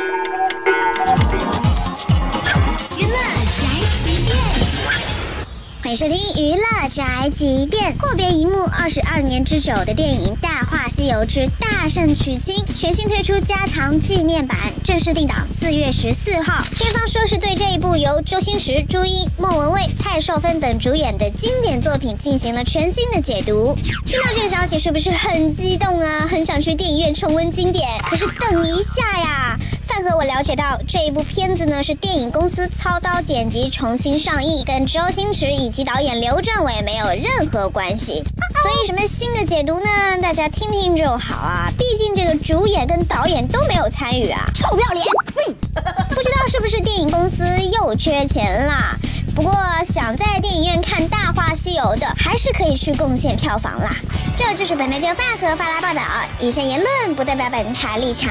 娱乐宅急便，欢迎收听娱乐宅急便。阔别荧幕22年之久的电影《大话西游之大圣娶亲》全新推出加长纪念版，正式定档4月14号。片方说是对这一部由周星驰、朱茵、莫文蔚、蔡少芬等主演的经典作品进行了全新的解读。听到这个消息是不是很激动啊？很想去电影院重温经典。可是等一下呀！范和我了解到，这一部片子呢是电影公司操刀剪辑重新上映，跟周星驰以及导演刘镇伟没有任何关系。所以什么新的解读呢？大家听听就好啊，毕竟这个主演跟导演都没有参与啊，臭不要脸！不知道是不是电影公司又缺钱啦？不过想在电影院看《大话西游》的，还是可以去贡献票房啦。这就是本台就范和发来报道，以上言论不代表本台立场。